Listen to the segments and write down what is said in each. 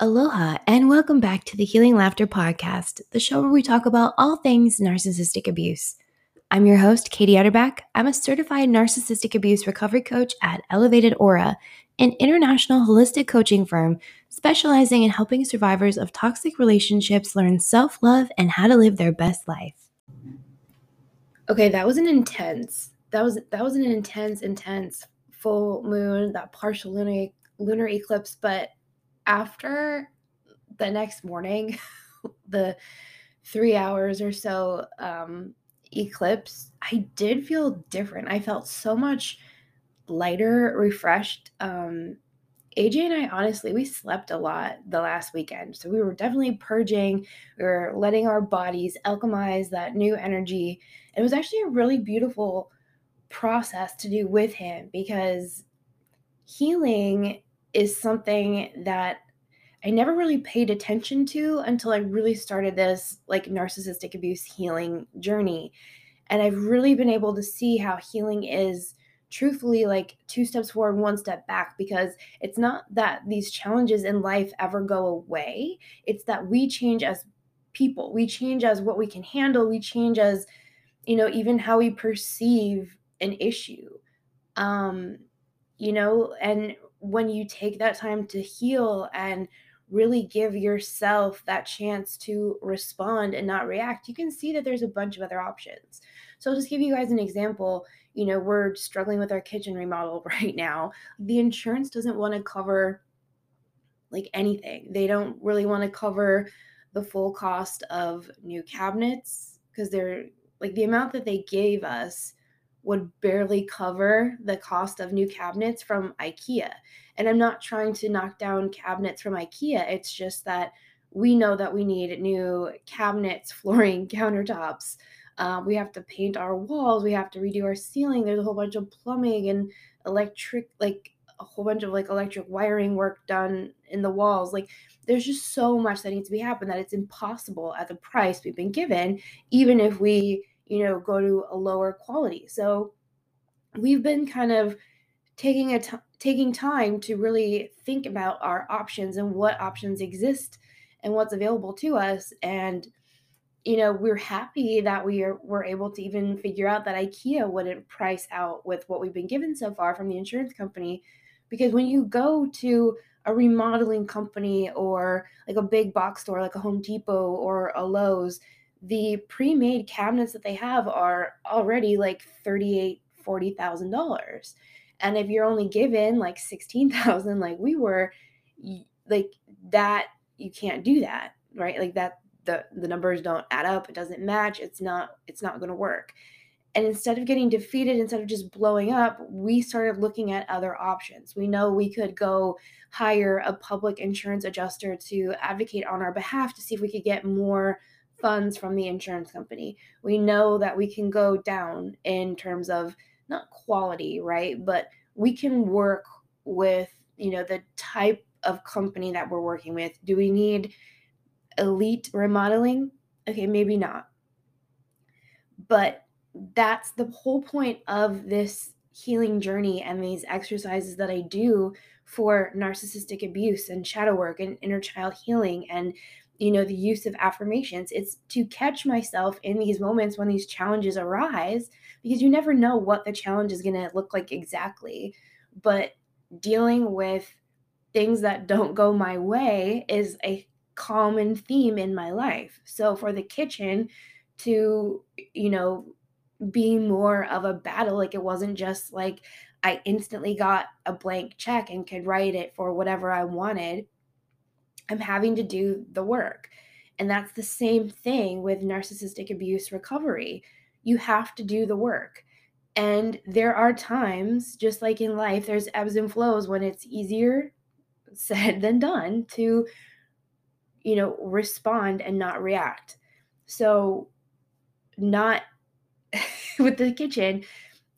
Aloha and welcome back to the Healing Laughter podcast, the show where we talk about all things narcissistic abuse. I'm your host, Katie Utterback. I'm a certified narcissistic abuse recovery coach at Elevated Aura, an international holistic coaching firm specializing in helping survivors of toxic relationships learn self-love and how to live their best life. Okay, that was an intense full moon, that partial lunar eclipse, but after the next morning, the 3 hours or so eclipse, I did feel different. I felt so much lighter, refreshed. AJ and I, honestly, we slept a lot the last weekend. So we were definitely purging. We were letting our bodies alchemize that new energy. It was actually a really beautiful process to do with him, because healing is something that I never really paid attention to until I really started this narcissistic abuse healing journey. And I've really been able to see how healing is truthfully two steps forward, one step back, because it's not that these challenges in life ever go away. It's that we change as people. We change as what we can handle. We change as, even how we perceive an issue, and when you take that time to heal and really give yourself that chance to respond and not react, you can see that there's a bunch of other options. So I'll just give you guys an example. We're struggling with our kitchen remodel right now. The insurance doesn't want to cover anything. They don't really want to cover the full cost of new cabinets, because they're the amount that they gave us would barely cover the cost of new cabinets from IKEA. And I'm not trying to knock down cabinets from IKEA. It's just that we know that we need new cabinets, flooring, countertops. We have to paint our walls. We have to redo our ceiling. There's a whole bunch of plumbing and electric, a whole bunch of electric wiring work done in the walls. There's just so much that needs to be happened that it's impossible at the price we've been given, even if we go to a lower quality. So we've been kind of taking time to really think about our options and what options exist and what's available to us. And, we're happy that we're able to even figure out that IKEA wouldn't price out with what we've been given so far from the insurance company. Because when you go to a remodeling company or a big box store, a Home Depot or a Lowe's, the pre-made cabinets that they have are already $38,000, $40,000. And if you're only given $16,000, we were, that, you can't do that, right? The numbers don't add up. It doesn't match. It's not going to work. And instead of getting defeated, instead of just blowing up, we started looking at other options. We know we could go hire a public insurance adjuster to advocate on our behalf to see if we could get more funds from the insurance company. We know that we can go down in terms of not quality, right? But we can work with, the type of company that we're working with. Do we need elite remodeling? Okay, maybe not. But that's the whole point of this healing journey and these exercises that I do for narcissistic abuse and shadow work and inner child healing and the use of affirmations. It's to catch myself in these moments when these challenges arise, because you never know what the challenge is going to look like exactly. But dealing with things that don't go my way is a common theme in my life. So for the kitchen to, be more of a battle, it wasn't just I instantly got a blank check and could write it for whatever I wanted. I'm having to do the work. And that's the same thing with narcissistic abuse recovery. You have to do the work. And there are times, just like in life, there's ebbs and flows when it's easier said than done to, respond and not react. So not with the kitchen,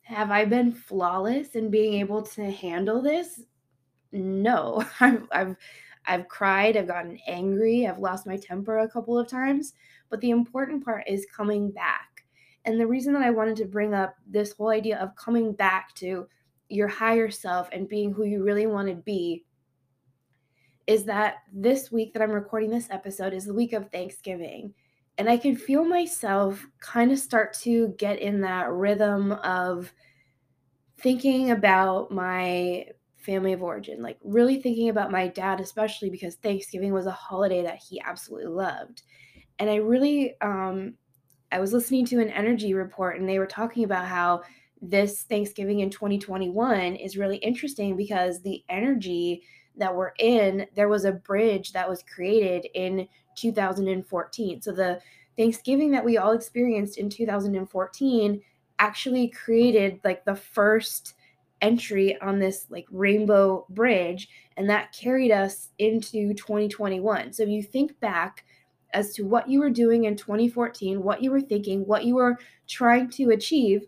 have I been flawless in being able to handle this? No, I've cried, I've gotten angry, I've lost my temper a couple of times, but the important part is coming back. And the reason that I wanted to bring up this whole idea of coming back to your higher self and being who you really want to be is that this week that I'm recording this episode is the week of Thanksgiving. And I can feel myself kind of start to get in that rhythm of thinking about my family of origin, like really thinking about my dad, especially because Thanksgiving was a holiday that he absolutely loved. And I really, I was listening to an energy report and they were talking about how this Thanksgiving in 2021 is really interesting because the energy that we're in, there was a bridge that was created in 2014. So the Thanksgiving that we all experienced in 2014 actually created like the first entry on this like rainbow bridge, and that carried us into 2021. So if you think back as to what you were doing in 2014, what you were thinking, what you were trying to achieve,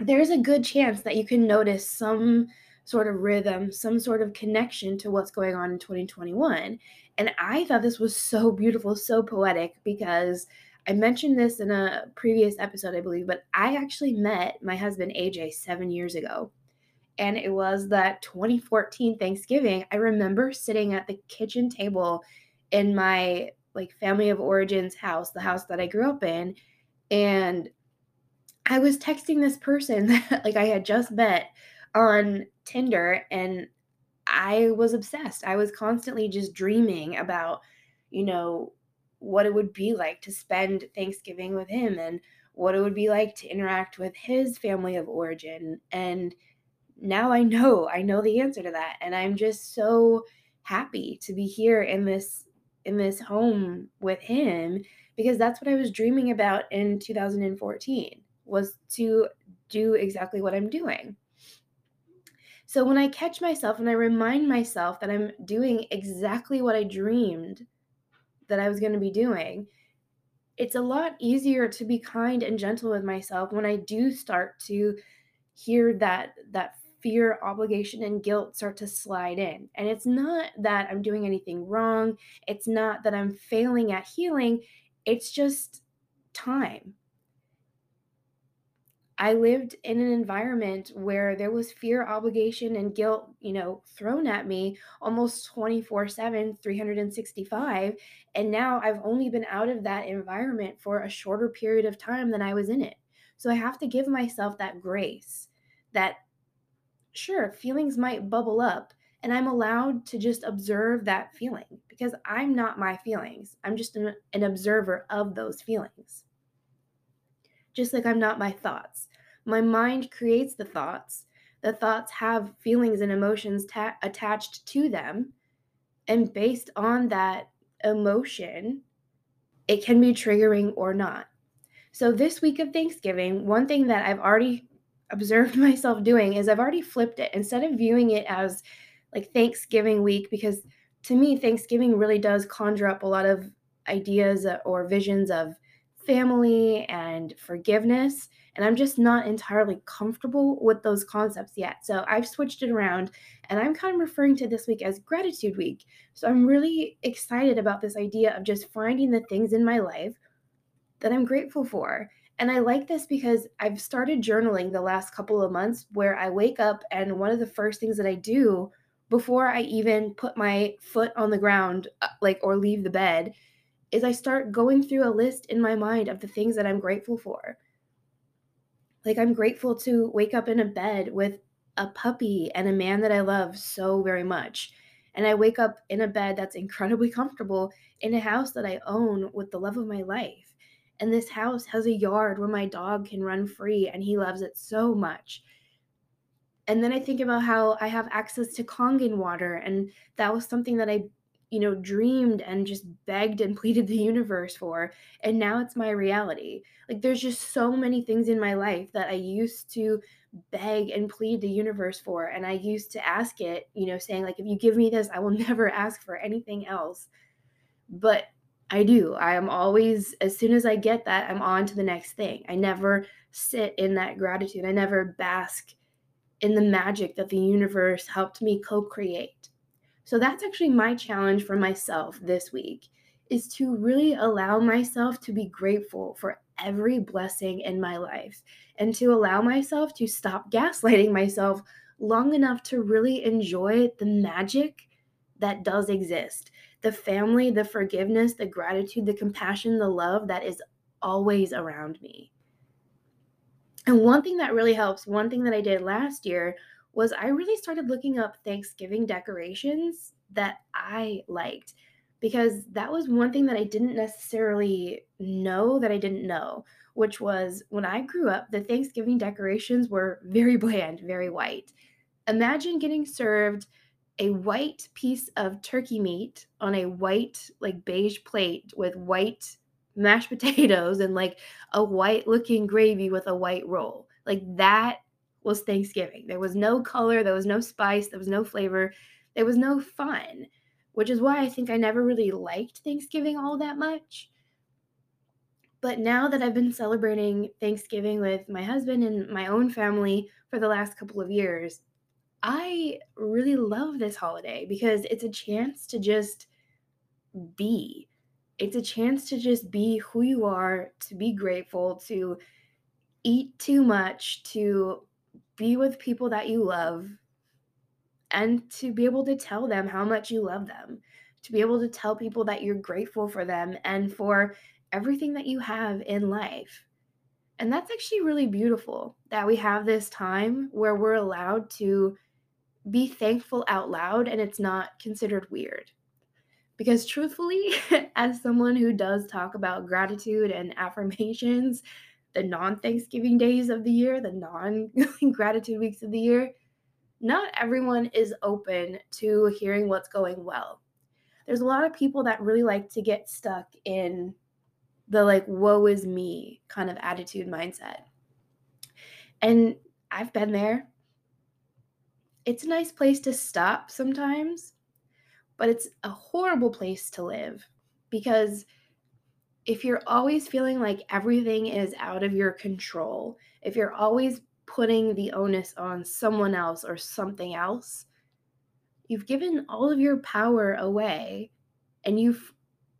there's a good chance that you can notice some sort of rhythm, some sort of connection to what's going on in 2021. And I thought this was so beautiful, so poetic, because I mentioned this in a previous episode, I believe, but I actually met my husband, AJ, 7 years ago. And it was that 2014 Thanksgiving. I remember sitting at the kitchen table in my like family of origins house, the house that I grew up in. And I was texting this person that like I had just met on Tinder, and I was obsessed. I was constantly just dreaming about, you know, what it would be like to spend Thanksgiving with him and what it would be like to interact with his family of origin. And now I know the answer to that. And I'm just so happy to be here in this home with him, because that's what I was dreaming about in 2014, was to do exactly what I'm doing. So when I catch myself and I remind myself that I'm doing exactly what I dreamed that I was going to be doing, it's a lot easier to be kind and gentle with myself when I do start to hear that fear, obligation, and guilt start to slide in. And it's not that I'm doing anything wrong. It's not that I'm failing at healing. It's just time. I lived in an environment where there was fear, obligation, and guilt, you know, thrown at me almost 24/7, 365. And now I've only been out of that environment for a shorter period of time than I was in it. So I have to give myself that grace that, sure, feelings might bubble up, and I'm allowed to just observe that feeling because I'm not my feelings. I'm just an observer of those feelings. Just like I'm not my thoughts. My mind creates the thoughts. The thoughts have feelings and emotions attached to them. And based on that emotion, it can be triggering or not. So this week of Thanksgiving, one thing that I've already observed myself doing is I've already flipped it. Instead of viewing it as like Thanksgiving week, because to me, Thanksgiving really does conjure up a lot of ideas or visions of family and forgiveness, and I'm just not entirely comfortable with those concepts yet. So I've switched it around, and I'm kind of referring to this week as gratitude week. So I'm really excited about this idea of just finding the things in my life that I'm grateful for. And I like this because I've started journaling the last couple of months, where I wake up and one of the first things that I do before I even put my foot on the ground, like, or leave the bed, is I start going through a list in my mind of the things that I'm grateful for. Like, I'm grateful to wake up in a bed with a puppy and a man that I love so very much. And I wake up in a bed that's incredibly comfortable in a house that I own with the love of my life. And this house has a yard where my dog can run free, and he loves it so much. And then I think about how I have access to Kangen water, and that was something that I, you know, dreamed and just begged and pleaded the universe for. And now it's my reality. Like, there's just so many things in my life that I used to beg and plead the universe for. And I used to ask it, you know, saying like, if you give me this, I will never ask for anything else. But I do. I am always, as soon as I get that, I'm on to the next thing. I never sit in that gratitude. I never bask in the magic that the universe helped me co-create. So that's actually my challenge for myself this week, is to really allow myself to be grateful for every blessing in my life, and to allow myself to stop gaslighting myself long enough to really enjoy the magic that does exist. The family, the forgiveness, the gratitude, the compassion, the love that is always around me. And one thing that really helps, one thing that I did last year was I really started looking up Thanksgiving decorations that I liked, because that was one thing that I didn't necessarily know that I didn't know, which was when I grew up, the Thanksgiving decorations were very bland, very white. Imagine getting served a white piece of turkey meat on a white, like beige plate with white mashed potatoes and like a white looking gravy with a white roll. Like that was Thanksgiving. There was no color, there was no spice, there was no flavor, there was no fun, which is why I think I never really liked Thanksgiving all that much. But now that I've been celebrating Thanksgiving with my husband and my own family for the last couple of years, I really love this holiday because it's a chance to just be. It's a chance to just be who you are, to be grateful, to eat too much, to be with people that you love, and to be able to tell them how much you love them, to be able to tell people that you're grateful for them and for everything that you have in life. And that's actually really beautiful that we have this time where we're allowed to be thankful out loud and it's not considered weird. Because truthfully, as someone who does talk about gratitude and affirmations, the non-Thanksgiving days of the year, the non-gratitude weeks of the year, not everyone is open to hearing what's going well. There's a lot of people that really like to get stuck in the like, woe is me kind of attitude mindset. And I've been there. It's a nice place to stop sometimes. But it's a horrible place to live, because if you're always feeling like everything is out of your control, if you're always putting the onus on someone else or something else, you've given all of your power away and you've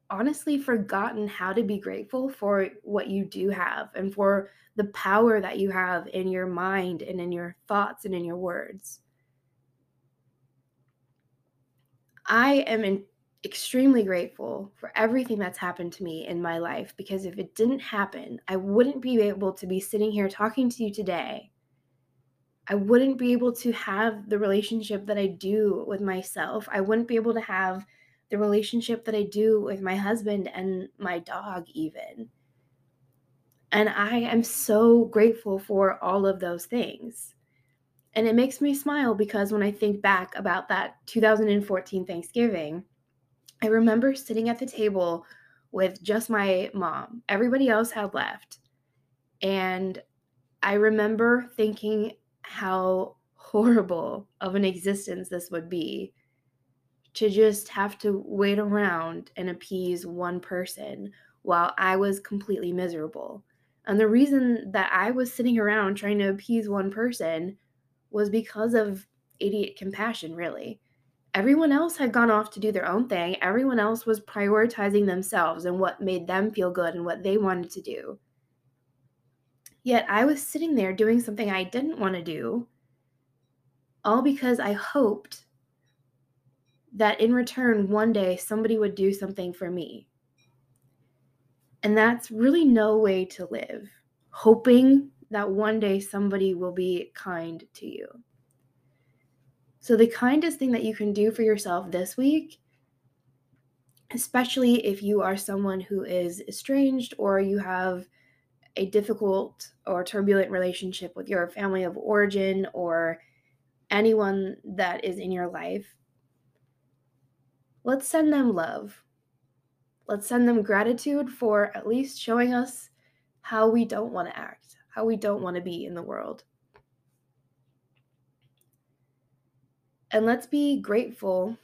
honestly forgotten how to be grateful for what you do have and for the power that you have in your mind and in your thoughts and in your words. I am extremely grateful for everything that's happened to me in my life, because if it didn't happen, I wouldn't be able to be sitting here talking to you today. I wouldn't be able to have the relationship that I do with myself. I wouldn't be able to have the relationship that I do with my husband and my dog even. And I am so grateful for all of those things. And it makes me smile because when I think back about that 2014 Thanksgiving, I remember sitting at the table with just my mom. Everybody else had left. And I remember thinking how horrible of an existence this would be to just have to wait around and appease one person while I was completely miserable. And the reason that I was sitting around trying to appease one person was because of idiot compassion, really. Everyone else had gone off to do their own thing. Everyone else was prioritizing themselves and what made them feel good and what they wanted to do. Yet I was sitting there doing something I didn't want to do, all because I hoped that in return one day somebody would do something for me. And that's really no way to live, hoping that one day somebody will be kind to you. So the kindest thing that you can do for yourself this week, especially if you are someone who is estranged or you have a difficult or turbulent relationship with your family of origin or anyone that is in your life, let's send them love. Let's send them gratitude for at least showing us how we don't want to act, how we don't want to be in the world. And let's be grateful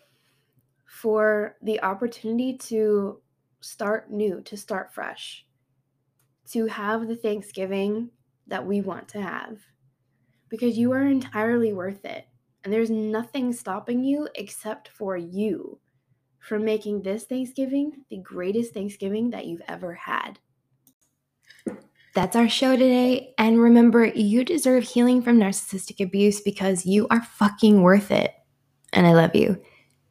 for the opportunity to start new, to start fresh, to have the Thanksgiving that we want to have, because you are entirely worth it. And there's nothing stopping you except for you from making this Thanksgiving the greatest Thanksgiving that you've ever had. That's our show today. And remember, you deserve healing from narcissistic abuse because you are fucking worth it. And I love you.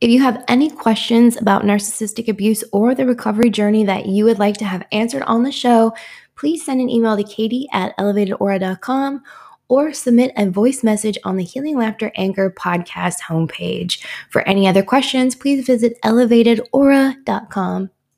If you have any questions about narcissistic abuse or the recovery journey that you would like to have answered on the show, please send an email to katie@elevatedaura.com or submit a voice message on the Healing Laughter Anchor podcast homepage. For any other questions, please visit elevatedaura.com.